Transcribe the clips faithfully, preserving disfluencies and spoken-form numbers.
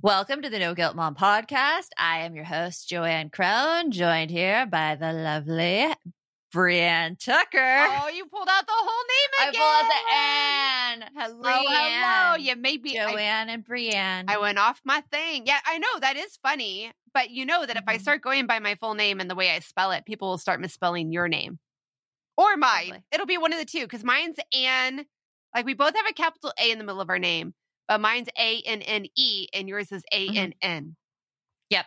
Welcome to the No Guilt Mom podcast. I am your host, Joanne Crone, joined here by the lovely Brianne Tucker. Oh, you pulled out the whole name again. I pulled out the Ann. Hello, Brianne. Hello. You made me. Joanne I, and Brianne. I went off my thing. Yeah, I know. That is funny. But you know that if I start going by my full name and the way I spell it, people will start misspelling your name or mine. Totally. It'll be one of the two because mine's Ann. Like we both have a capital A in the middle of our name. But mine's A N N E and yours is A N N. Mm-hmm. Yep.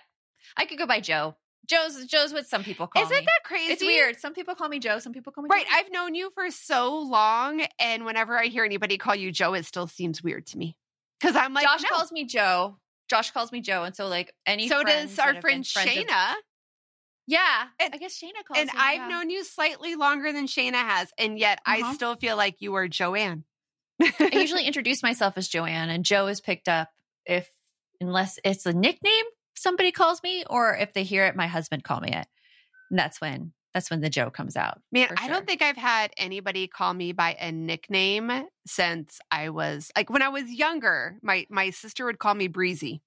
I could go by Joe. Joe's Joe's what some people call Isn't me. Isn't that crazy? It's weird. Some people call me Joe. Some people call me Right. Joe. I've known you for so long. And whenever I hear anybody call you Joe, it still seems weird to me. Because I'm like, Josh no. calls me Joe. Josh calls me Joe. And so like any So does our friend Shayna. Of- yeah. And, I guess Shayna calls and me And I've yeah. known you slightly longer than Shayna has. And yet uh-huh. I still feel like you are Joanne. I usually introduce myself as Joanne, and Joe is picked up if, unless it's a nickname somebody calls me, or if they hear it, my husband call me it. And that's when, that's when the Joe comes out. Man, I sure. don't think I've had anybody call me by a nickname since I was, like when I was younger, my, my sister would call me Breezy.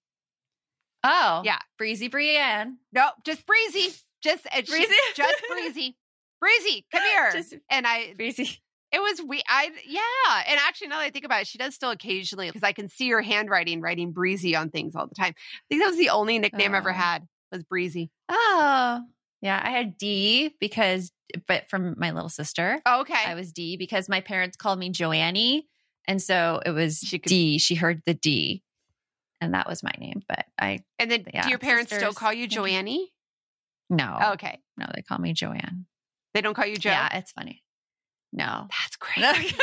Oh. Yeah. Breezy Brianne. No, just Breezy. Just, it's Breezy. Just, just Breezy. Breezy, come here. Just, and I. Breezy. It was we. I yeah, and actually, now that I think about it, she does still occasionally because I can see her handwriting writing Breezy on things all the time. I think that was the only nickname oh. I ever had was Breezy. Oh, yeah, I had D because, but from my little sister. Oh, okay, I was D because my parents called me Joannie, and so it was she could, D. She heard the D, and that was my name. But I and then yeah, do your parents sisters, still call you Joannie? No. Oh, okay. No, they call me Joanne. They don't call you Jo. Yeah, it's funny. No. That's crazy.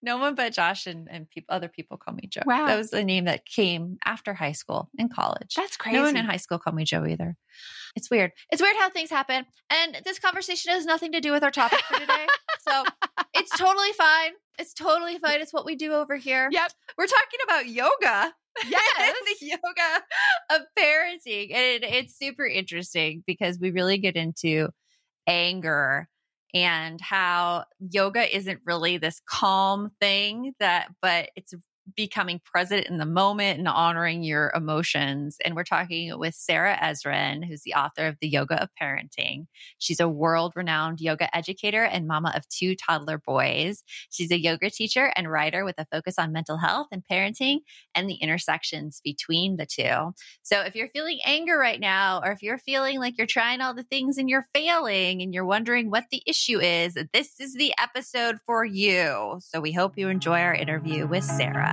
No one but Josh and, and pe- other people call me Joe. Wow. That was the name that came after high school and college. That's crazy. No one in high school called me Joe either. It's weird. It's weird how things happen. And this conversation has nothing to do with our topic for today. So it's totally fine. It's totally fine. It's what we do over here. Yep. We're talking about yoga. Yes. The yoga of parenting. And it, it's super interesting because we really get into anger and how yoga isn't really this calm thing that, but it's becoming present in the moment and honoring your emotions. And we're talking with Sarah Ezrin, who's the author of The Yoga of Parenting. She's a world-renowned yoga educator and mama of two toddler boys. She's a yoga teacher and writer with a focus on mental health and parenting and the intersections between the two. So if you're feeling anger right now, or if you're feeling like you're trying all the things and you're failing and you're wondering what the issue is, this is the episode for you. So we hope you enjoy our interview with Sarah.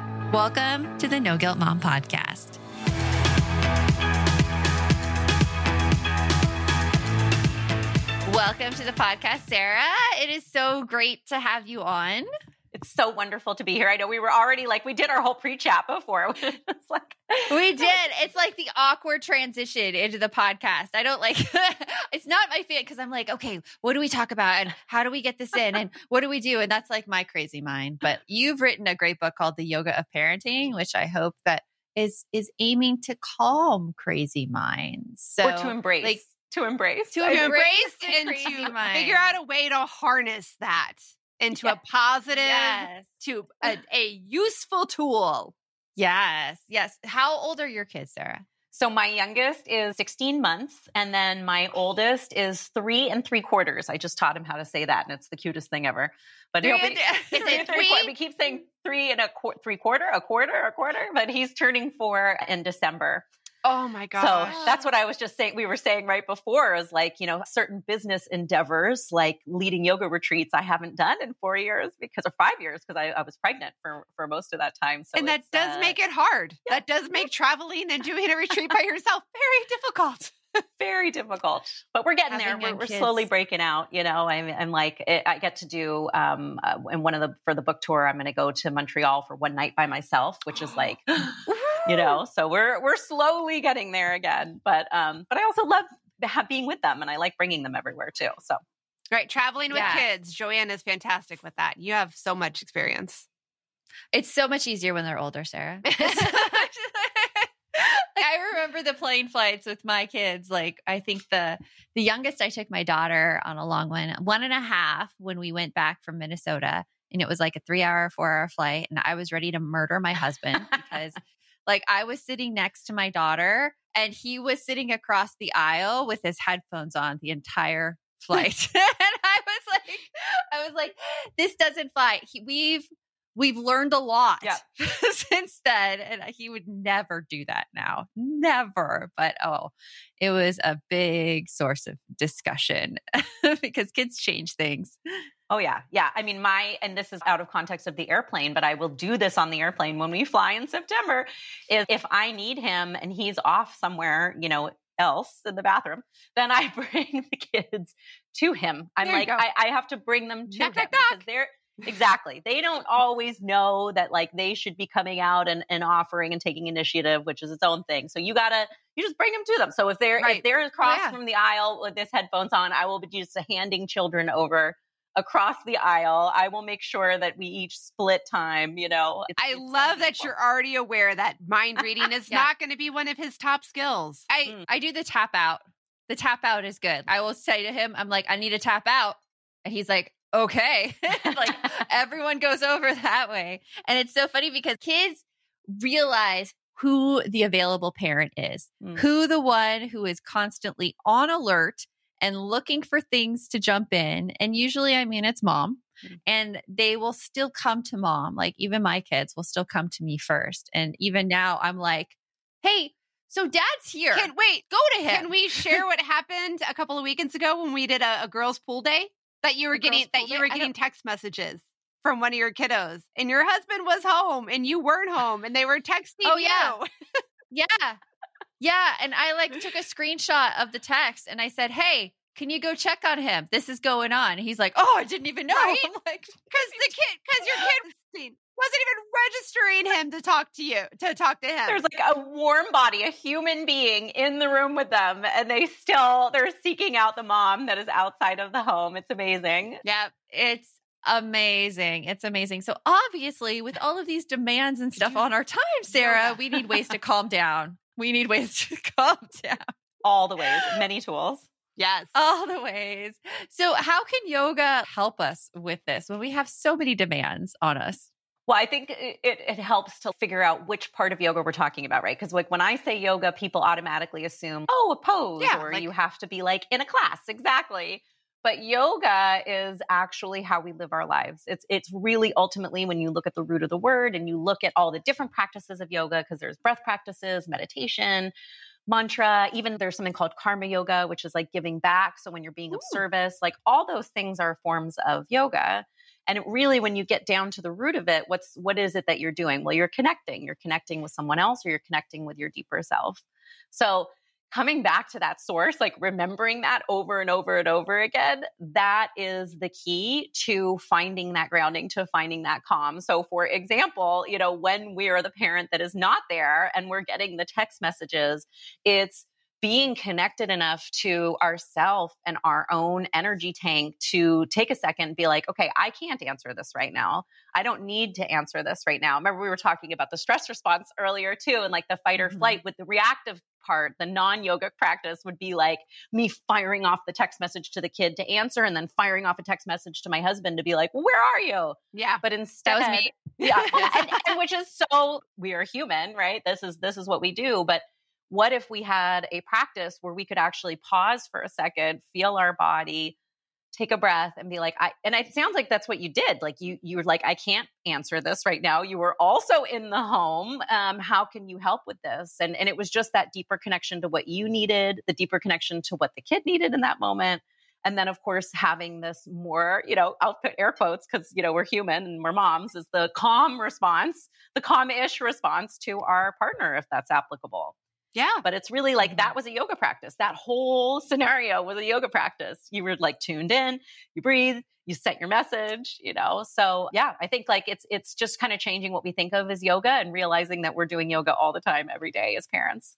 Welcome to the No Guilt Mom podcast. Welcome to the podcast, Sarah. It is so great to have you on. It's so wonderful to be here. I know we were already like, we did our whole pre-chat before. It's like, we did. It's like the awkward transition into the podcast. I don't like, it's not my fit because I'm like, okay, what do we talk about? And how do we get this in? And what do we do? And that's like my crazy mind. But you've written a great book called The Yoga of Parenting, which I hope that is is aiming to calm crazy minds. So or to embrace. Like, to embrace. To I embrace and to mind. Figure out a way to harness that. Into yes. a positive, yes. to a, a useful tool. Yes, yes. How old are your kids, Sarah? So my youngest is sixteen months, and then my oldest is three and three quarters. I just taught him how to say that, and it's the cutest thing ever. But three and, be, is it three? Qu- we keep saying three and a qu- three quarter, a quarter, a quarter, but he's turning four in December. Oh my gosh. So that's what I was just saying. We were saying right before is like, you know, certain business endeavors like leading yoga retreats I haven't done in four years because or five years because I, I was pregnant for, for most of that time. So and that does uh, make it hard. Yeah. That does make traveling and doing a retreat by yourself very difficult. Very difficult, but we're getting Having there. We're, we're slowly breaking out. You know, I'm, I'm like, it, I get to do, um, uh, and one of the, for the book tour, I'm going to go to Montreal for one night by myself, which is like, you know, so we're, we're slowly getting there again, but, um, but I also love being with them and I like bringing them everywhere too. So. Right. Traveling with yeah. kids. Joanne is fantastic with that. You have so much experience. It's so much easier when they're older, Sarah. I remember the plane flights with my kids. Like, I think the the youngest, I took my daughter on a long one, one and a half when we went back from Minnesota. And it was like a three hour, four hour flight. And I was ready to murder my husband because like I was sitting next to my daughter and he was sitting across the aisle with his headphones on the entire flight. And I was like, I was like, this doesn't fly. He, we've We've learned a lot yeah. since then, and he would never do that now. Never. But, oh, it was a big source of discussion because kids change things. Oh, yeah. Yeah. I mean, my, and this is out of context of the airplane, but I will do this on the airplane when we fly in September, is if I need him and he's off somewhere, you know, else in the bathroom, then I bring the kids to him. I'm there like, I, I have to bring them to knock, him knock, because knock. they're... Exactly. They don't always know that like they should be coming out and, and offering and taking initiative, which is its own thing. So you gotta, you just bring them to them. So if they're, right. if they're across oh, yeah. from the aisle with this headphones on, I will be just handing children over across the aisle. I will make sure that we each split time, you know. It's, I it's love that people. You're already aware that mind reading is yeah. not going to be one of his top skills. I, mm. I do the tap out. The tap out is good. I will say to him, I'm like, I need to tap out. And he's like, okay. Like everyone goes over that way. And it's so funny because kids realize who the available parent is, mm. who the one who is constantly on alert and looking for things to jump in. And usually, I mean, it's mom mm. and they will still come to mom. Like even my kids will still come to me first. And even now I'm like, hey, so dad's here. Can, wait, go to him. Can we share what happened a couple of weekends ago when we did a, a girls' pool day? That you were getting that you were getting text messages from one of your kiddos and your husband was home and you weren't home and they were texting oh, you. Yeah. yeah. Yeah. And I like took a screenshot of the text and I said, hey, can you go check on him? This is going on. And he's like, oh, I didn't even know. Right? Like, cause the kid, cause your kid wasn't even registering him to talk to you, to talk to him. There's like a warm body, a human being in the room with them. And they still, they're seeking out the mom that is outside of the home. It's amazing. Yep. It's amazing. It's amazing. So obviously with all of these demands and stuff on our time, Sarah, we need ways to calm down. We need ways to calm down. All the ways, many tools. Yes. All the ways. So how can yoga help us with this when we have so many demands on us? Well, I think it, it helps to figure out which part of yoga we're talking about, right? Because like when I say yoga, people automatically assume, oh, a pose, yeah, or like, you have to be like in a class. Exactly. But yoga is actually how we live our lives. It's it's really ultimately when you look at the root of the word and you look at all the different practices of yoga, because there's breath practices, meditation, mantra, even there's something called karma yoga, which is like giving back. So when you're being Ooh. Of service, like all those things are forms of yoga. And it really, when you get down to the root of it, what's what is it that you're doing? Well, you're connecting. You're connecting with someone else, or you're connecting with your deeper self. So coming back to that source, like remembering that over and over and over again, that is the key to finding that grounding, to finding that calm. So for example, you know, when we are the parent that is not there and we're getting the text messages, it's being connected enough to ourself and our own energy tank to take a second and be like, okay, I can't answer this right now. I don't need to answer this right now. Remember, we were talking about the stress response earlier too, and like the fight or mm-hmm. flight with the reactive part, the non-yogic practice would be like me firing off the text message to the kid to answer and then firing off a text message to my husband to be like, where are you? Yeah. But instead, that was me. yeah, and, and which is so, we are human, right? This is, this is what we do. But what if we had a practice where we could actually pause for a second, feel our body, take a breath and be like, I, and it sounds like that's what you did. Like you, you were like, I can't answer this right now. You were also in the home. Um, how can you help with this? And, and it was just that deeper connection to what you needed, the deeper connection to what the kid needed in that moment. And then of course, having this more, you know, I'll put air quotes because, you know, we're human and we're moms, is the calm response, the calm-ish response to our partner, if that's applicable. Yeah. But it's really like, that was a yoga practice. That whole scenario was a yoga practice. You were like tuned in, you breathe, you set your message, you know? So yeah, I think like it's, it's just kind of changing what we think of as yoga and realizing that we're doing yoga all the time, every day as parents.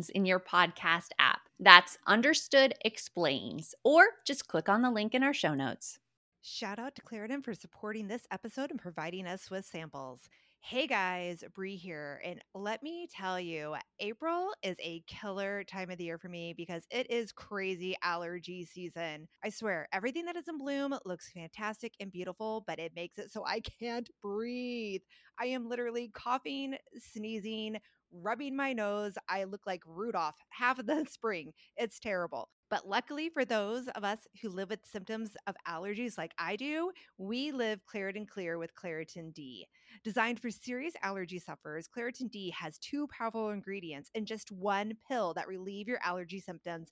in your podcast app. That's Understood Explains, or just click on the link in our show notes. Shout out to Claritin for supporting this episode and providing us with samples. Hey guys, Bree here, and let me tell you, April is a killer time of the year for me because it is crazy allergy season. I swear, everything that is in bloom looks fantastic and beautiful, but it makes it so I can't breathe. I am literally coughing, sneezing, rubbing my nose. I look like Rudolph half of the spring. It's terrible. But luckily for those of us who live with symptoms of allergies like I do, we live Claritin Clear with Claritin D. Designed for serious allergy sufferers, Claritin D has two powerful ingredients in just one pill that relieve your allergy symptoms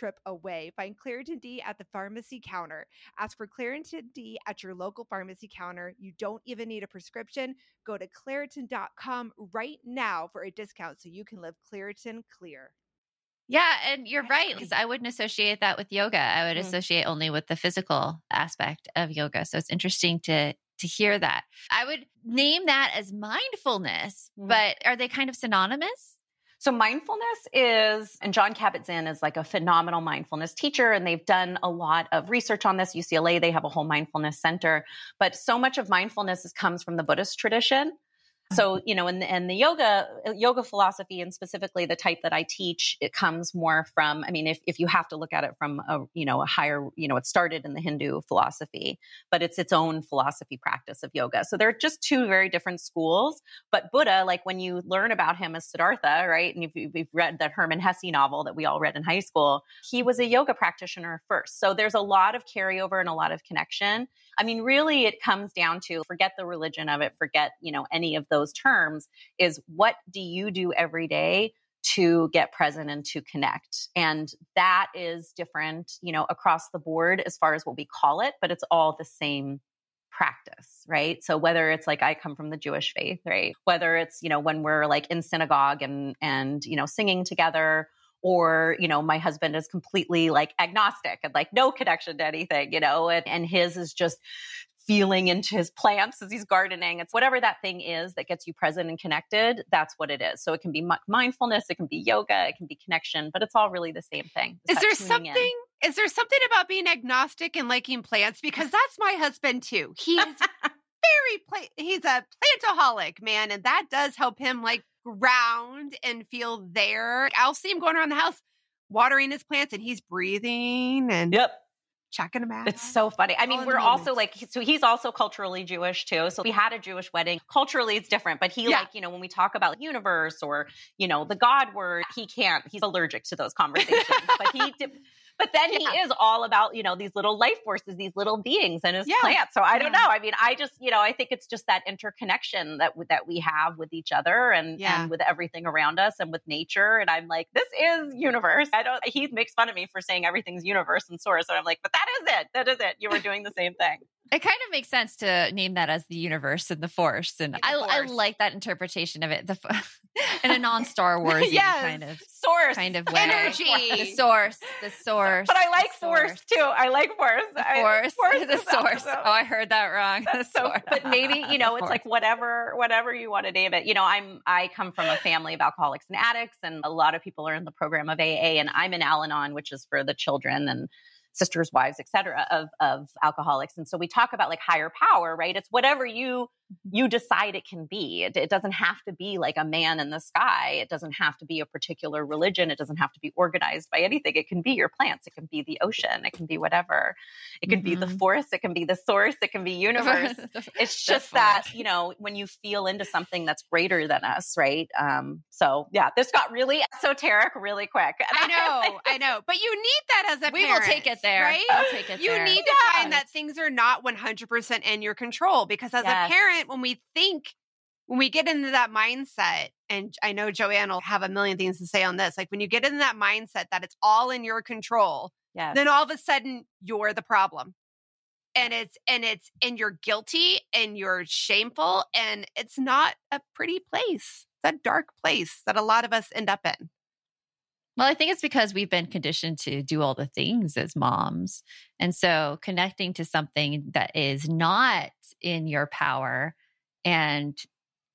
away. Find Claritin D at the pharmacy counter. Ask for Claritin D at your local pharmacy counter. You don't even need a prescription. Go to Claritin dot com right now for a discount so you can live Claritin Clear. Yeah, and you're right, because I wouldn't associate that with yoga. I would mm-hmm. associate only with the physical aspect of yoga. So it's interesting to to hear that. I would name that as mindfulness, mm-hmm. but are they kind of synonymous? So mindfulness is, and Jon Kabat-Zinn is like a phenomenal mindfulness teacher, and they've done a lot of research on this. U C L A, they have a whole mindfulness center, but so much of mindfulness is, comes from the Buddhist tradition. So, you know, in the, in the yoga, yoga philosophy, and specifically the type that I teach, it comes more from, I mean, if, if you have to look at it from a, you know, a higher, you know, it started in the Hindu philosophy, but it's its own philosophy practice of yoga. So they're just two very different schools, but Buddha, like when you learn about him as Siddhartha, right? And if you've read that Hermann Hesse novel that we all read in high school, he was a yoga practitioner first. So there's a lot of carryover and a lot of connection. I mean, really it comes down to, forget the religion of it, forget, you know, any of those Those terms, is what do you do every day to get present and to connect? And that is different, you know, across the board as far as what we call it, but it's all the same practice, right? So whether it's like, I come from the Jewish faith, right? Whether it's, you know, when we're like in synagogue and, and, you know, singing together, or, you know, my husband is completely like agnostic and like no connection to anything, you know, and, and his is just feeling into his plants as he's gardening. It's whatever that thing is that gets you present and connected. That's what it is. So it can be mindfulness, it can be yoga, it can be connection, but it's all really the same thing. Is there something, in. is there something about being agnostic and liking plants? Because that's my husband too. He's very, pla- he's a plantaholic, man. And that does help him like ground and feel there. I'll see him going around the house, watering his plants, and he's breathing and yep. checking them out. It's so funny. I mean, we're also like, so he's also culturally Jewish too. So we had a Jewish wedding. Culturally, it's different, but he yeah. like, you know, when we talk about universe or, you know, the God word, he can't, he's allergic to those conversations, but he did. But then yeah. he is all about, you know, these little life forces, these little beings and his yeah. plants. So I don't yeah. know. I mean, I just, you know, I think it's just that interconnection that, that we have with each other and, yeah. and with everything around us and with nature. And I'm like, this is universe. I don't, he makes fun of me for saying everything's universe and source. And I'm like, but that is it. That is it. You were doing the same thing. It kind of makes sense to name that as the universe and the force. And the I, force. I like that interpretation of it. The, in a non-Star Wars yes. kind of source kind of way. Energy. The source. The source. But I like force. force too. I like force. The force. I, force the source. Awesome. Oh, I heard that wrong. The so, but maybe, you know, it's like whatever, whatever you want to name it. You know, I'm, I come from a family of alcoholics and addicts, and a lot of people are in the program of A A, and I'm in Al-Anon, which is for the children and sisters, wives, et cetera, of, of alcoholics. And so we talk about like higher power, right? It's whatever you, you decide it can be. It, it doesn't have to be like a man in the sky. It doesn't have to be a particular religion. It doesn't have to be organized by anything. It can be your plants. It can be the ocean. It can be whatever. It can mm-hmm. be the force. It can be the source. It can be universe. It's just that, you know, when you feel into something that's greater than us, right? Um, so yeah, this got really esoteric really quick. I know, I know. But you need that as a we parent. We will take it there. Right? I'll take it you there. Need to yeah. find that things are not one hundred percent in your control, because as yes. a parent, when we think, when we get into that mindset, and I know Joanne will have a million things to say on this, like when you get in that mindset that it's all in your control, yes. then all of a sudden you're the problem. And it's, and it's, and you're guilty and you're shameful, and it's not a pretty place. It's a dark place that a lot of us end up in. Well, I think it's because we've been conditioned to do all the things as moms. And so connecting to something that is not in your power and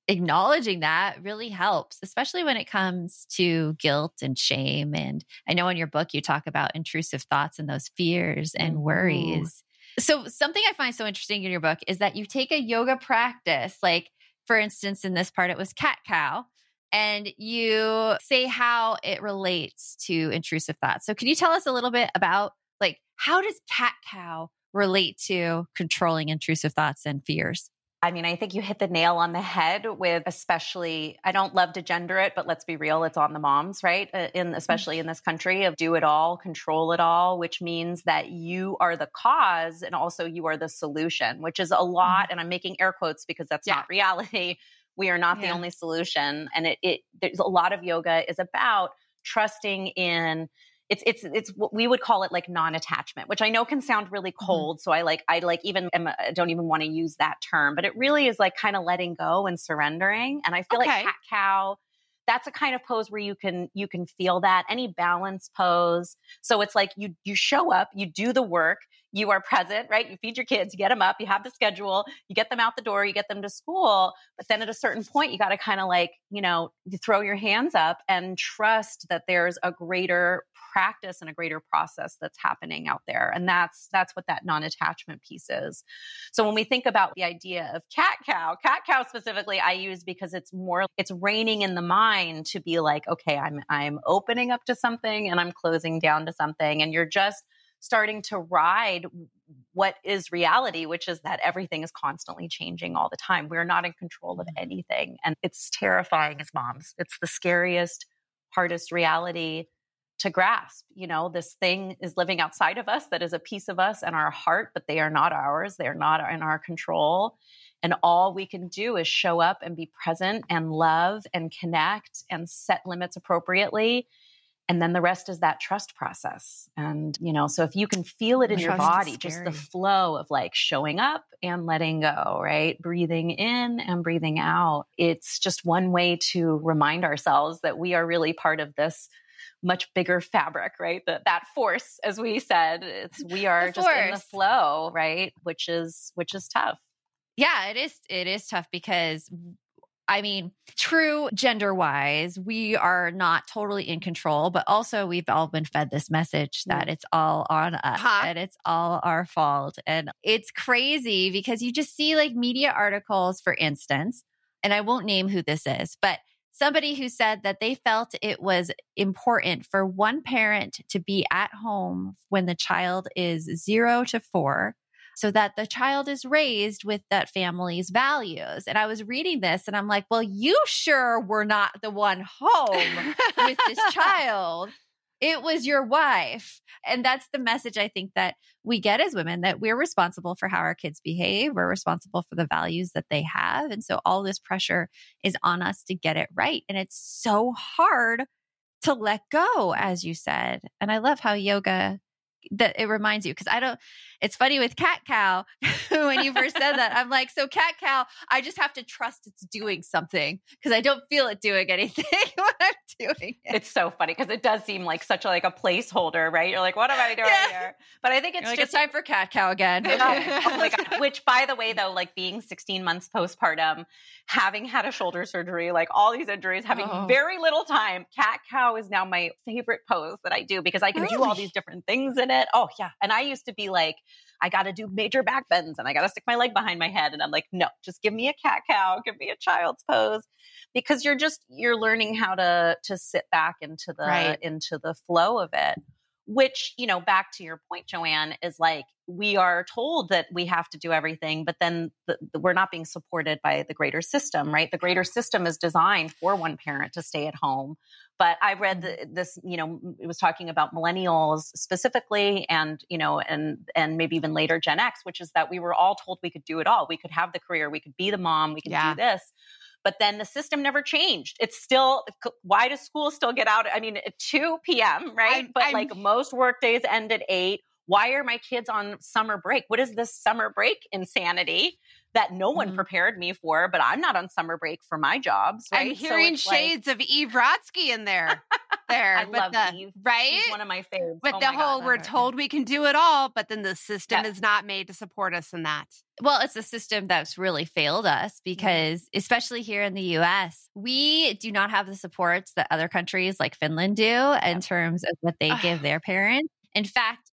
acknowledging that really helps, especially when it comes to guilt and shame. And I know in your book, you talk about intrusive thoughts and those fears and worries. Ooh. So something I find so interesting in your book is that you take a yoga practice, like for instance, in this part, it was cat cow. And you say how it relates to intrusive thoughts. So can you tell us a little bit about, like, how does cat cow relate to controlling intrusive thoughts and fears? I mean, I think you hit the nail on the head with, especially, I don't love to gender it, but let's be real, it's on the moms, right? In, especially in this country of do it all, control it all, which means that you are the cause and also you are the solution, which is a lot. And I'm making air quotes because that's yeah. not reality. We are not yeah. the only solution. And it, it, there's a lot of yoga is about trusting in, it's, it's, it's what we would call it like non-attachment, which I know can sound really cold. Mm-hmm. So I like, I like even, am, I don't even want to use that term, but it really is like kind of letting go and surrendering. And I feel okay. like cat cow, that's a kind of pose where you can, you can feel that, any balance pose. So it's like you, you show up, you do the work, you are present, right? You feed your kids, you get them up, you have the schedule, you get them out the door, you get them to school. But then at a certain point, you got to kind of like, you know, you throw your hands up and trust that there's a greater practice and a greater process that's happening out there. And that's, that's what that non-attachment piece is. So when we think about the idea of cat cow, cat cow specifically, I use because it's more, it's reining in the mind to be like, okay, I'm, I'm opening up to something and I'm closing down to something. And you're just starting to ride what is reality, which is that everything is constantly changing all the time. We're not in control of anything. And it's terrifying as moms. It's the scariest, hardest reality to grasp. You know, this thing is living outside of us that is a piece of us and our heart, but they are not ours. They are not in our control. And all we can do is show up and be present and love and connect and set limits appropriately. And then the rest is that trust process. And, you know, so if you can feel it in your body, just the flow of like showing up and letting go, right? Breathing in and breathing out. It's just one way to remind ourselves that we are really part of this much bigger fabric, right? That that force, as we said, it's we are just in the flow, right? Which is which is tough. Yeah, it is. It is tough because, I mean, true gender-wise, we are not totally in control, but also we've all been fed this message that mm-hmm. it's all on us huh? and it's all our fault. And it's crazy because you just see like media articles, for instance, and I won't name who this is, but somebody who said that they felt it was important for one parent to be at home when the child is zero to four, so that the child is raised with that family's values. And I was reading this and I'm like, well, you sure were not the one home with this child. It was your wife. And that's the message I think that we get as women, that we're responsible for how our kids behave. We're responsible for the values that they have. And so all this pressure is on us to get it right. And it's so hard to let go, as you said. And I love how yoga, that it reminds you, because I don't, it's funny with cat cow, when you first said that, I'm like, so cat cow, I just have to trust it's doing something because I don't feel it doing anything when I'm doing it. It's so funny because it does seem like such a, like a placeholder, right? You're like, what am I doing yeah. here? But I think it's You're just like, it's time for cat cow again. Okay. Oh my God. Which by the way, though, like being sixteen months postpartum, having had a shoulder surgery, like all these injuries, having oh. very little time, cat cow is now my favorite pose that I do because I can really? do all these different things in it. Oh yeah. And I used to be like, I got to do major back bends and I got to stick my leg behind my head. And I'm like, no, just give me a cat cow, give me a child's pose, because you're just, you're learning how to, to sit back into the, right. into the flow of it, which, you know, back to your point, Joanne, is like, we are told that we have to do everything, but then the, the, we're not being supported by the greater system, right? The greater system is designed for one parent to stay at home. But I read the, this, you know, it was talking about millennials specifically and, you know, and, and maybe even later Gen X, which is that we were all told we could do it all. We could have the career, we could be the mom, we could yeah. do this. But then the system never changed. It's still, why does school still get out? I mean, at two p.m., right? I'm, but I'm, like most workdays end at eight. Why are my kids on summer break? What is this summer break insanity that no one mm-hmm. prepared me for, but I'm not on summer break for my jobs. Right? I'm hearing so shades like... of Eve Rodsky in there. There, I with love the, Eve. Right? She's one of my faves. But oh the whole, God, we're told we can do it all, but then the system yeah. is not made to support us in that. Well, it's a system that's really failed us because, mm-hmm. especially here in the U S, we do not have the supports that other countries like Finland do yeah. in terms of what they give their parents. In fact,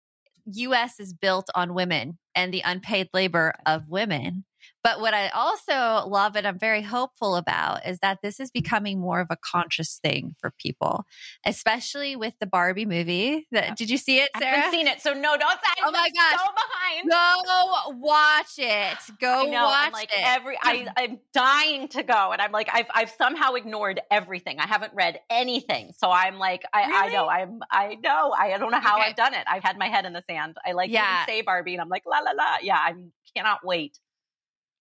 U S is built on women and the unpaid labor of women. But what I also love and I'm very hopeful about is that this is becoming more of a conscious thing for people, especially with the Barbie movie. That, did you see it, Sarah? I haven't seen it. So no, don't say it. Oh my gosh. So behind. Go watch it. Go I know, watch I'm like, it. Every, I, I'm dying to go. And I'm like, I've I've somehow ignored everything. I haven't read anything. So I'm like, I, really? I know. I'm, I know. I don't know how okay. I've done it. I've had my head in the sand. I like yeah. say Barbie and I'm like, la, la, la. Yeah, I cannot wait.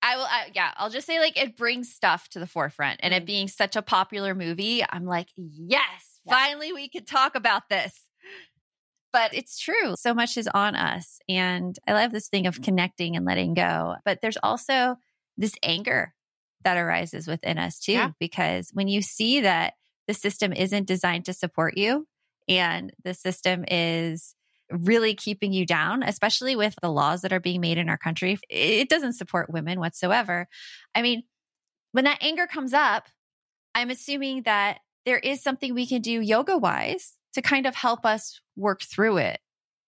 I will, I, yeah, I'll just say like it brings stuff to the forefront and it being such a popular movie, I'm like, yes, yeah. finally we could talk about this. But it's true. So much is on us. And I love this thing of connecting and letting go. But there's also this anger that arises within us too, yeah. because when you see that the system isn't designed to support you and the system is really keeping you down, especially with the laws that are being made in our country. It doesn't support women whatsoever. I mean, when that anger comes up, I'm assuming that there is something we can do yoga-wise to kind of help us work through it.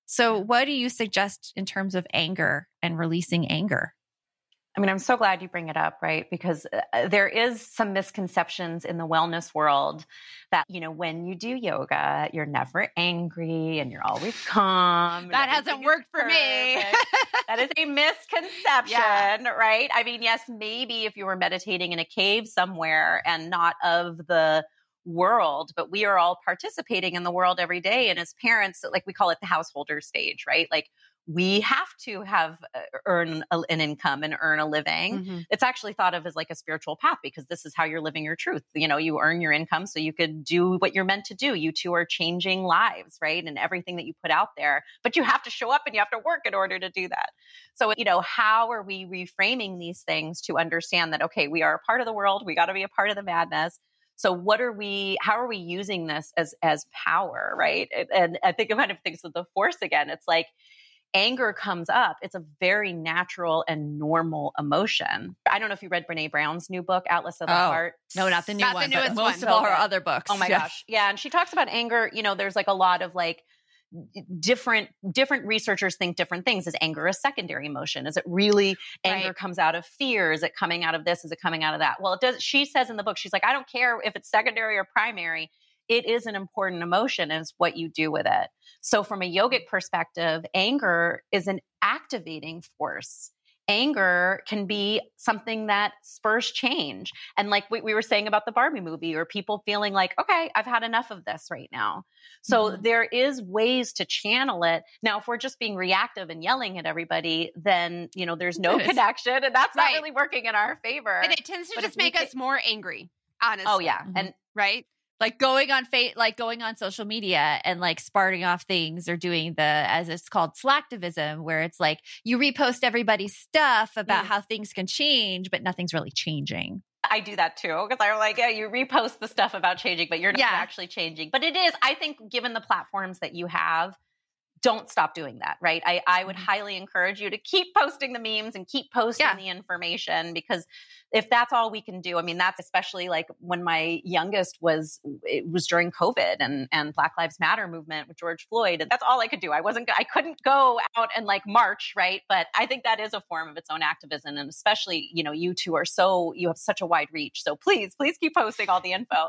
So what do you suggest in terms of anger and releasing anger? I mean, I'm so glad you bring it up, right? Because uh, there is some misconceptions in the wellness world that, you know, when you do yoga, you're never angry and you're always calm. That hasn't worked for me. That is a misconception, yeah. Right? I mean, yes, maybe if you were meditating in a cave somewhere and not of the world, but we are all participating in the world every day. And as parents, like we call it the householder stage, right? Like, we have to have uh, earn a, an income and earn a living. Mm-hmm. It's actually thought of as like a spiritual path because this is how you're living your truth. You know, you earn your income so you could do what you're meant to do. You two are changing lives, right? And everything that you put out there, but you have to show up and you have to work in order to do that. So, you know, how are we reframing these things to understand that, okay, we are a part of the world. We got to be a part of the madness. So what are we, how are we using this as, as power, right? And, and I think it kind of thinks of the force again. It's like, anger comes up. It's a very natural and normal emotion. I don't know if you read Brene Brown's new book, Atlas of the oh, Heart. No, not the new not one, the but most one. Of all her other books. Oh my yeah. gosh. Yeah. And she talks about anger. You know, there's like a lot of like different, different researchers think different things. Is anger a secondary emotion? Is it really anger right. comes out of fear? Is it coming out of this? Is it coming out of that? Well, it does. She says in the book, she's like, I don't care if it's secondary or primary. It is an important emotion and it's what you do with it. So from a yogic perspective, anger is an activating force. Anger can be something that spurs change. And like we, we were saying about the Barbie movie or people feeling like, okay, I've had enough of this right now. So mm-hmm. there is ways to channel it. Now, if we're just being reactive and yelling at everybody, then, you know, there's no yes. connection and that's right. not really working in our favor. And it tends to but just make can- us more angry, honestly. Oh yeah. Mm-hmm. And right. Like going on fa- like going on social media and like sparking off things or doing the, as it's called, slacktivism, where it's like you repost everybody's stuff about mm. how things can change, but nothing's really changing. I do that too, because I'm like, yeah, you repost the stuff about changing, but you're not yeah. actually changing. But it is, I think, given the platforms that you have, don't stop doing that, right? I, I would highly encourage you to keep posting the memes and keep posting yeah. the information, because if that's all we can do, I mean, that's especially like when my youngest was, it was during COVID and, and Black Lives Matter movement with George Floyd. And that's all I could do. I wasn't, I couldn't go out and like march, right? But I think that is a form of its own activism. And especially, you know, you two are so, you have such a wide reach. So please, please keep posting all the info.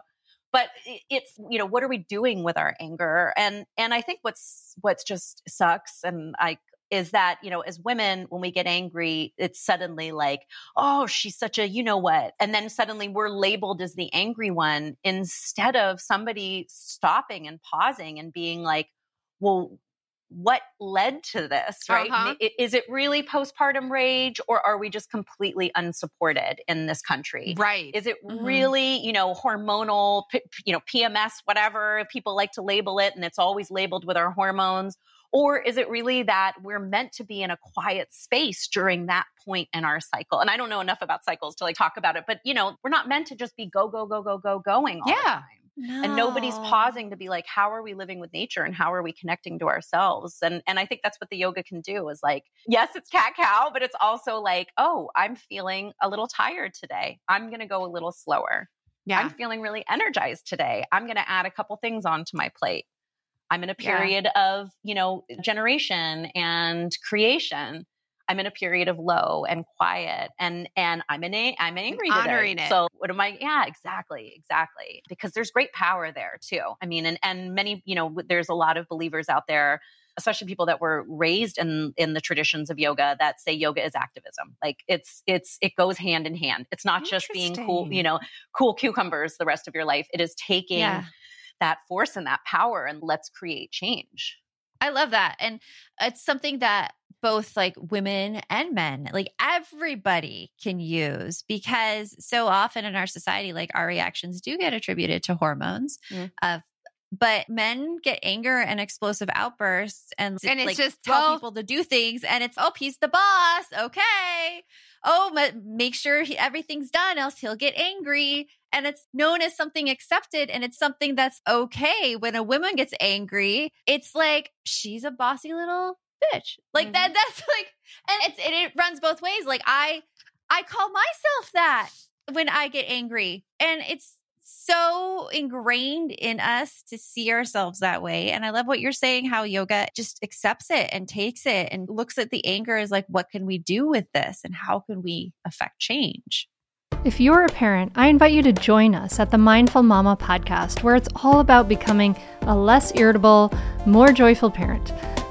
But it's, you know, what are we doing with our anger? And and I think what's what's just sucks and I is that, you know, as women, when we get angry, it's suddenly like, oh, she's such a, you know what? And then suddenly we're labeled as the angry one instead of somebody stopping and pausing and being like, well, what led to this, right? Uh-huh. Is it really postpartum rage, or are we just completely unsupported in this country? Right. Is it mm-hmm. really, you know, hormonal, you know, P M S, whatever people like to label it, and it's always labeled with our hormones? Or is it really that we're meant to be in a quiet space during that point in our cycle? And I don't know enough about cycles to like talk about it, but you know, we're not meant to just be go, go, go, go, go, going all yeah. the time. No. And nobody's pausing to be like, how are we living with nature and how are we connecting to ourselves? And and I think that's what the yoga can do is like, yes, it's cat-cow, but it's also like, oh, I'm feeling a little tired today. I'm going to go a little slower. Yeah. I'm feeling really energized today. I'm going to add a couple things onto my plate. I'm in a period yeah. of, you know, generation and creation. I'm in a period of low and quiet, and and I'm in a, I'm angry today. Honoring it. So what am I? Yeah, exactly, exactly. Because there's great power there too. I mean, and and many, you know, there's a lot of believers out there, especially people that were raised in in the traditions of yoga, that say yoga is activism. Like it's it's it goes hand in hand. It's not just being cool, you know, cool cucumbers the rest of your life. It is taking yeah. that force and that power and let's create change. I love that, and it's something that both like women and men, like everybody can use, because so often in our society, like our reactions do get attributed to hormones mm. of But men get anger and explosive outbursts and, and it's like, just tell people to do things. And it's, oh, he's the boss. Okay. Oh, ma- make sure he, everything's done, else he'll get angry. And it's known as something accepted. And it's something that's okay. When a woman gets angry, it's like, she's a bossy little bitch. Like mm-hmm. that, that's like, and it's, and it runs both ways. Like I, I call myself that when I get angry, and it's so ingrained in us to see ourselves that way. And I love what you're saying, how yoga just accepts it and takes it and looks at the anger as like, what can we do with this? And how can we affect change? If you're a parent, I invite you to join us at the Mindful Mama podcast, where it's all about becoming a less irritable, more joyful parent.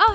Oh,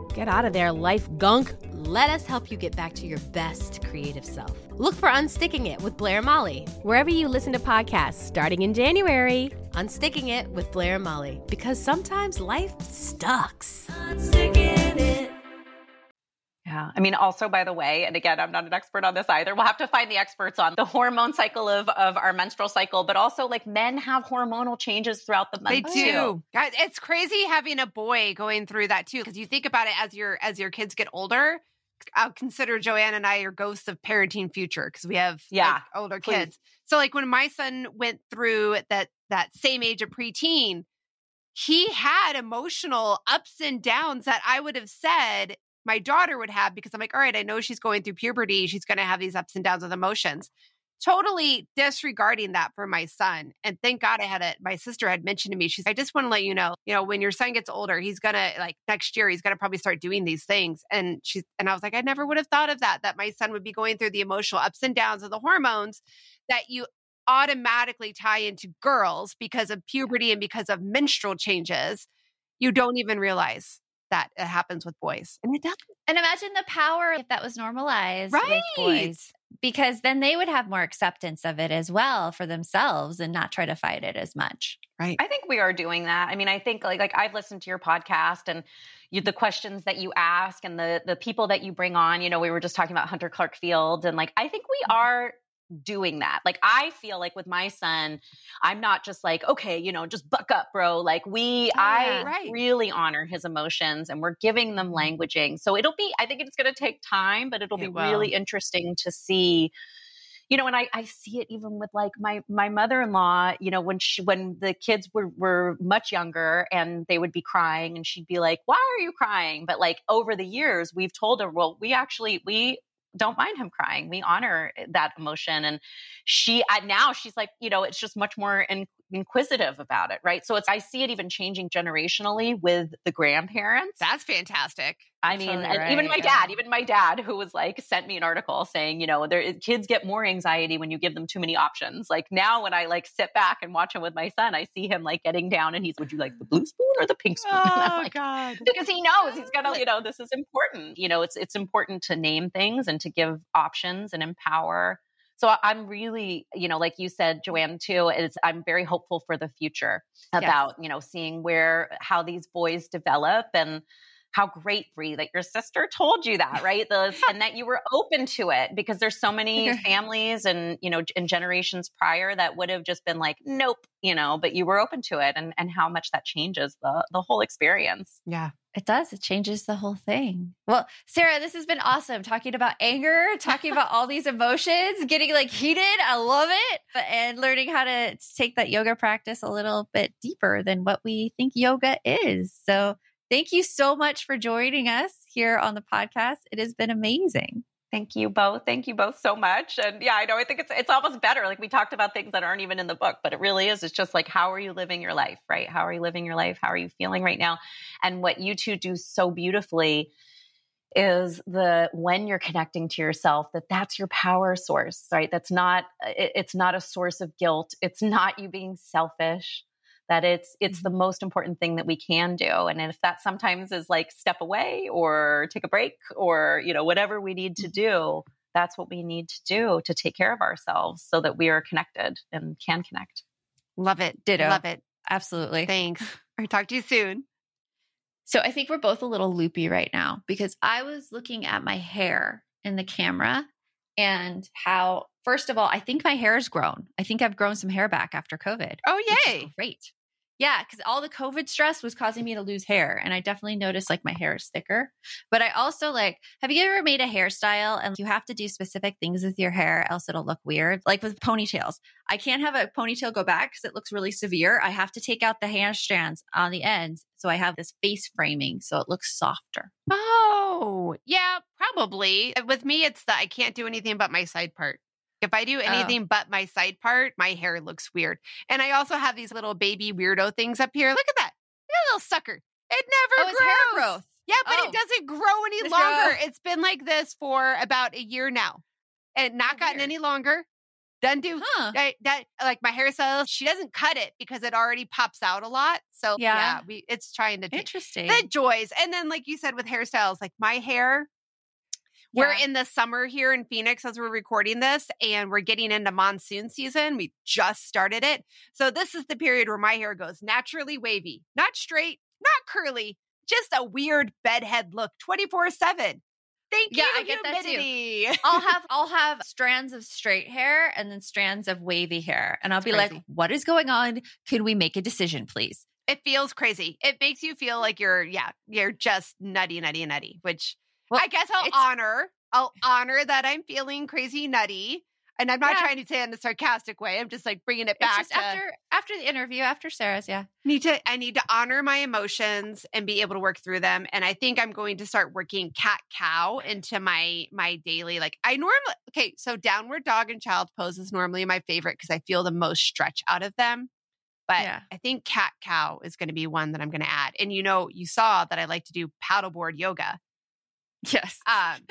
Get out of there, life gunk. Let us help you get back to your best creative self. Look for Unsticking It with Blair and Molly wherever you listen to podcasts, starting in January. Unsticking It with Blair and Molly, because sometimes life sucks. Unsticking It. Yeah. I mean, also, by the way, and again, I'm not an expert on this either. We'll have to find the experts on the hormone cycle of, of our menstrual cycle, but also like men have hormonal changes throughout the month. They do. Too. Guys, it's crazy having a boy going through that too, because you think about it as your as your kids get older. I'll consider Joanne and I your ghosts of parenting future, because we have yeah, like, older please. kids. So like when my son went through that that same age of preteen, he had emotional ups and downs that I would have said my daughter would have, because I'm like, all right, I know she's going through puberty. She's going to have these ups and downs with emotions. Totally disregarding that for my son. And thank God I had it. My sister had mentioned to me, she's, I just want to let you know, you know, when your son gets older, he's going to like next year, he's going to probably start doing these things. And she's, and I was like, I never would have thought of that, that my son would be going through the emotional ups and downs of the hormones that you automatically tie into girls because of puberty and because of menstrual changes. You don't even realize that it happens with boys. And it does. And imagine the power if that was normalized right. with boys, because then they would have more acceptance of it as well for themselves and not try to fight it as much. Right. I think we are doing that. I mean, I think like, like I've listened to your podcast and you, the questions that you ask and the, the people that you bring on, you know, we were just talking about Hunter Clark-Fields, and like, I think we are doing that. Like, I feel like with my son, I'm not just like, okay, you know, just buck up, bro. Like we, yeah, I right. really honor his emotions, and we're giving them languaging. So it'll be, I think it's going to take time, but it'll it be will. really interesting to see, you know, and I, I see it even with like my, my mother-in-law, you know, when she, when the kids were, were much younger and they would be crying and she'd be like, why are you crying? But like over the years, we've told her, well, we actually, we, don't mind him crying. We honor that emotion. And she, I, now she's like, you know, it's just much more in, inquisitive about it. Right. So it's, I see it even changing generationally with the grandparents. That's fantastic. I mean, totally right, even my yeah. dad, even my dad who was like, sent me an article saying, you know, there, kids get more anxiety when you give them too many options. Like now when I like sit back and watch him with my son, I see him like getting down and he's, would you like the blue spoon or the pink spoon? Oh, and I'm like, God. Because he knows he's gonna, you know, this is important. You know, it's, it's important to name things and to give options and empower. So I'm really, you know, like you said, Joanne, too, is I'm very hopeful for the future about, yes. you know, seeing where, how these boys develop and how great, Bree, that your sister told you that, right? The, and that you were open to it, because there's so many families and, you know, and generations prior that would have just been like, nope, you know, but you were open to it, and, and how much that changes the, the whole experience. Yeah. It does. It changes the whole thing. Well, Sarah, this has been awesome. Talking about anger, talking about all these emotions, getting like heated. I love it. And learning how to take that yoga practice a little bit deeper than what we think yoga is. So thank you so much for joining us here on the podcast. It has been amazing. Thank you both. Thank you both so much. And yeah, I know, I think it's it's almost better. Like, we talked about things that aren't even in the book, but it really is. It's just like, how are you living your life, right? How are you living your life? How are you feeling right now? And what you two do so beautifully is the, when you're connecting to yourself, that that's your power source, right? That's not, it, it's not a source of guilt. It's not you being selfish. That it's it's the most important thing that we can do. And if that sometimes is like step away or take a break or, you know, whatever we need to do, that's what we need to do to take care of ourselves so that we are connected and can connect. Love it. Ditto. Love it. Absolutely. Thanks. I'll talk to you soon. So I think we're both a little loopy right now, because I was looking at my hair in the camera and how, first of all, I think my hair has grown. I think I've grown some hair back after COVID. Oh, yay. Which is great. Yeah, because all the COVID stress was causing me to lose hair. And I definitely noticed like my hair is thicker. But I also like, have you ever made a hairstyle and you have to do specific things with your hair, else it'll look weird? Like with ponytails. I can't have a ponytail go back because it looks really severe. I have to take out the hair strands on the ends. So I have this face framing so it looks softer. Oh, yeah, probably. With me, it's that I can't do anything but my side part. If I do anything oh. but my side part, my hair looks weird. And I also have these little baby weirdo things up here. Look at that. Look at that little sucker. It never oh, grows. It's hair growth. Yeah, but oh. it doesn't grow any it's longer. Grow. It's been like this for about a year now. And not gotten weird. any longer. Done do. Huh. I, that, like my hairstyle, she doesn't cut it because it already pops out a lot. So yeah, yeah we it's trying to do Interesting. the joys. And then like you said with hairstyles, like my hair, We're yeah. in the summer here in Phoenix as we're recording this, and we're getting into monsoon season. We just started it. So this is the period where my hair goes naturally wavy, not straight, not curly, just a weird bedhead look twenty-four seven. Thank yeah, you, I get humidity. That too. I'll have I'll have strands of straight hair and then strands of wavy hair. And I'll it's be crazy. like, what is going on? Can we make a decision, please? It feels crazy. It makes you feel like you're, yeah, you're just nutty, nutty, nutty, which... Well, I guess I'll honor, I'll honor that I'm feeling crazy nutty. And I'm not yeah. trying to say it in a sarcastic way. I'm just like bringing it back. It's just to, after, after the interview, after Sarah's, yeah. Need to, I need to honor my emotions and be able to work through them. And I think I'm going to start working cat-cow into my my daily, like I normally, okay, so downward dog and child pose is normally my favorite because I feel the most stretch out of them. But yeah. I think cat-cow is going to be one that I'm going to add. And you know, you saw that I like to do paddleboard yoga. Yes. Um,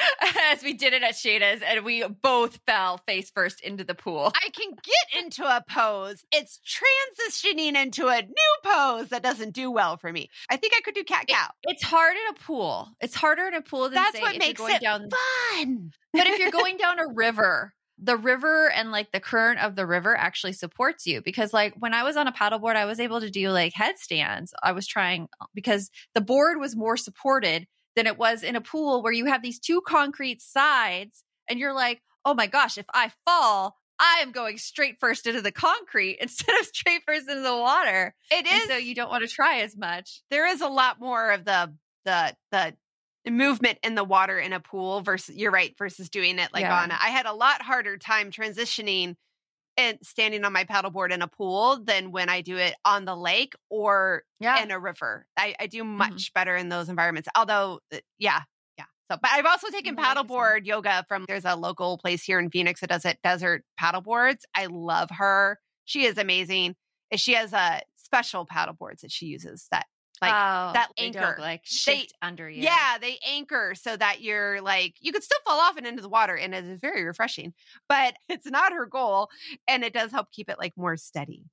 as we did it at Shada's, and we both fell face first into the pool. I can get into a pose. It's transitioning into a new pose that doesn't do well for me. I think I could do cat cow. It, it's hard in a pool. It's harder in a pool than That's say, what if makes you're going it down fun. But if you're going down a river, the river and like the current of the river actually supports you, because like when I was on a paddleboard, I was able to do like headstands. I was trying because the board was more supported than it was in a pool where you have these two concrete sides and you're like, oh my gosh, if I fall, I am going straight first into the concrete instead of straight first into the water. It is. And so you don't want to try as much. There is a lot more of the, the, the movement in the water in a pool versus you're right, versus doing it like yeah. on, a, I had a lot harder time transitioning and standing on my paddleboard in a pool than when I do it on the lake or yeah. in a river. I, I do much mm-hmm. better in those environments. Although, yeah, yeah. So, but I've also taken paddleboard yoga from, there's a local place here in Phoenix that does it, Desert Paddleboards. I love her. She is amazing. And she has a uh, special paddleboards that she uses that like oh, that anchor don't, like shift they, under you. Yeah, they anchor so that you're like you could still fall off and into the water, and it is very refreshing. But it's not her goal, and it does help keep it like more steady.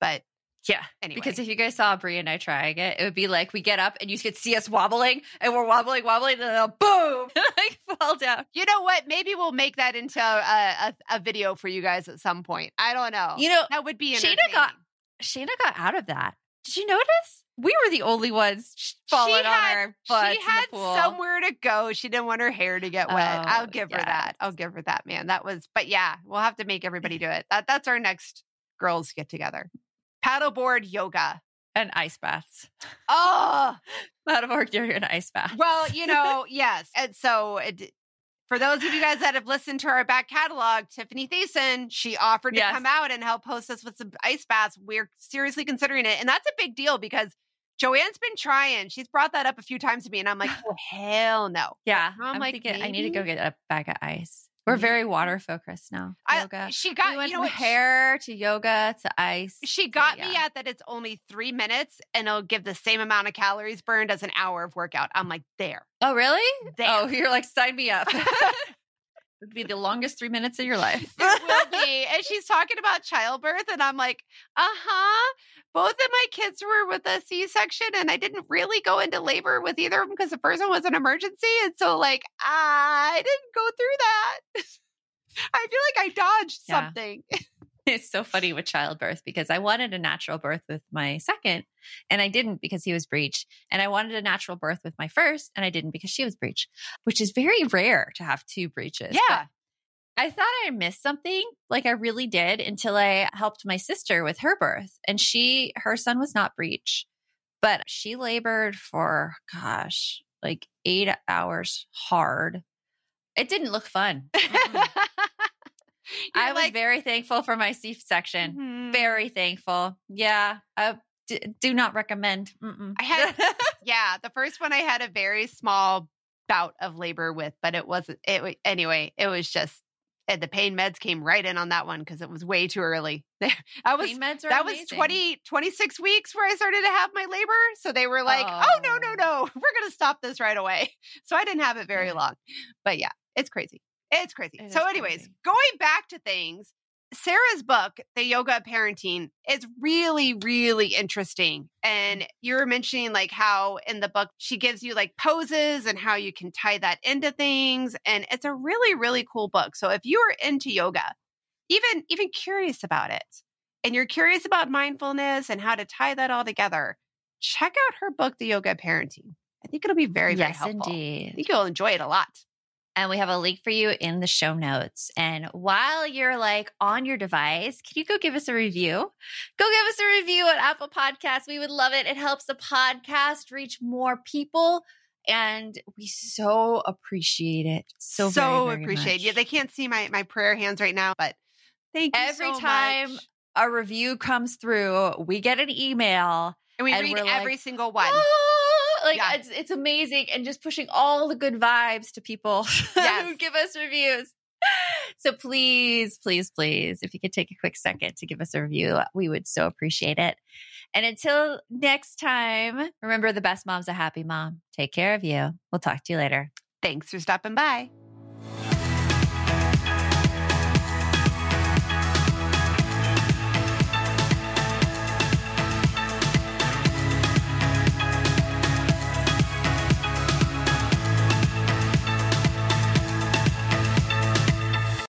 But yeah, anyway, because if you guys saw Bree and I trying it, it would be like we get up and you could see us wobbling, and we're wobbling, wobbling, and then boom, like fall down. You know what? Maybe we'll make that into a, a, a video for you guys at some point. I don't know. You know, that would be interesting. Shayna got Shayna got out of that. Did you notice? We were the only ones falling she had, on our butts. She had in the pool. Somewhere to go. She didn't want her hair to get wet. Oh, I'll give yes. her that. I'll give her that, man. That was, but yeah, we'll have to make everybody do it. That, that's our next girls get together. Paddleboard yoga. And ice baths. Oh! Paddleboard yoga and ice baths. Well, you know, yes. And so it, for those of you guys that have listened to our back catalog, Tiffany Thason, she offered yes. to come out and help host us with some ice baths. We're seriously considering it. And that's a big deal because Joanne's been trying. She's brought that up a few times to me. And I'm like, oh, hell no. Yeah. I'm, I'm like, thinking, I need to go get a bag of ice. We're very water focused now. Yoga. I, she got we went you know from hair to yoga to ice. She got yeah. me at that. It's only three minutes, and it'll give the same amount of calories burned as an hour of workout. I'm like, there. Oh, really? There. Oh, you're like, sign me up. It'd be the longest three minutes of your life. It will be. And she's talking about childbirth, and I'm like, uh huh. Both of my kids were with a C-section, and I didn't really go into labor with either of them because the first one was an emergency, and so like I didn't go through that. I feel like I dodged yeah. something. It's so funny with childbirth because I wanted a natural birth with my second, and I didn't because he was breech. And I wanted a natural birth with my first, and I didn't because she was breech, which is very rare to have two breeches. Yeah. But I thought I missed something, like I really did, until I helped my sister with her birth. And she, her son was not breech, but she labored for, gosh, like eight hours hard. It didn't look fun. You're I like, was very thankful for my C-section. Mm-hmm. Very thankful. Yeah. I d- do not recommend. Mm-mm. I had, yeah. The first one I had a very small bout of labor with, but it wasn't, it anyway, it was just, and the pain meds came right in on that one because it was way too early. I was, pain meds are that amazing. Was twenty, twenty-six weeks where I started to have my labor. So they were like, oh, oh no, no, no. We're going to stop this right away. So I didn't have it very yeah. long, but yeah, it's crazy. It's crazy. It so anyways, crazy. Going back to things, Sarah's book, The Yoga of Parenting, is really, really interesting. And you were mentioning like how in the book, she gives you like poses and how you can tie that into things. And it's a really, really cool book. So if you are into yoga, even, even curious about it, and you're curious about mindfulness and how to tie that all together, check out her book, The Yoga of Parenting. I think it'll be very, very yes, helpful. Indeed. I think you'll enjoy it a lot. And we have a link for you in the show notes. And while you're like on your device, can you go give us a review? Go give us a review on Apple Podcasts. We would love it. It helps the podcast reach more people. And we so appreciate it. So, so very, very appreciate it. Yeah, they can't see my, my prayer hands right now, but thank you Every so time much. A review comes through, we get an email. And we and read every like, single one. Oh! Like yeah. it's, it's amazing, and just pushing all the good vibes to people yes. who give us reviews. So please, please, please, if you could take a quick second to give us a review, we would so appreciate it. And until next time, remember, the best mom's a happy mom. Take care of you. We'll talk to you later. Thanks for stopping by.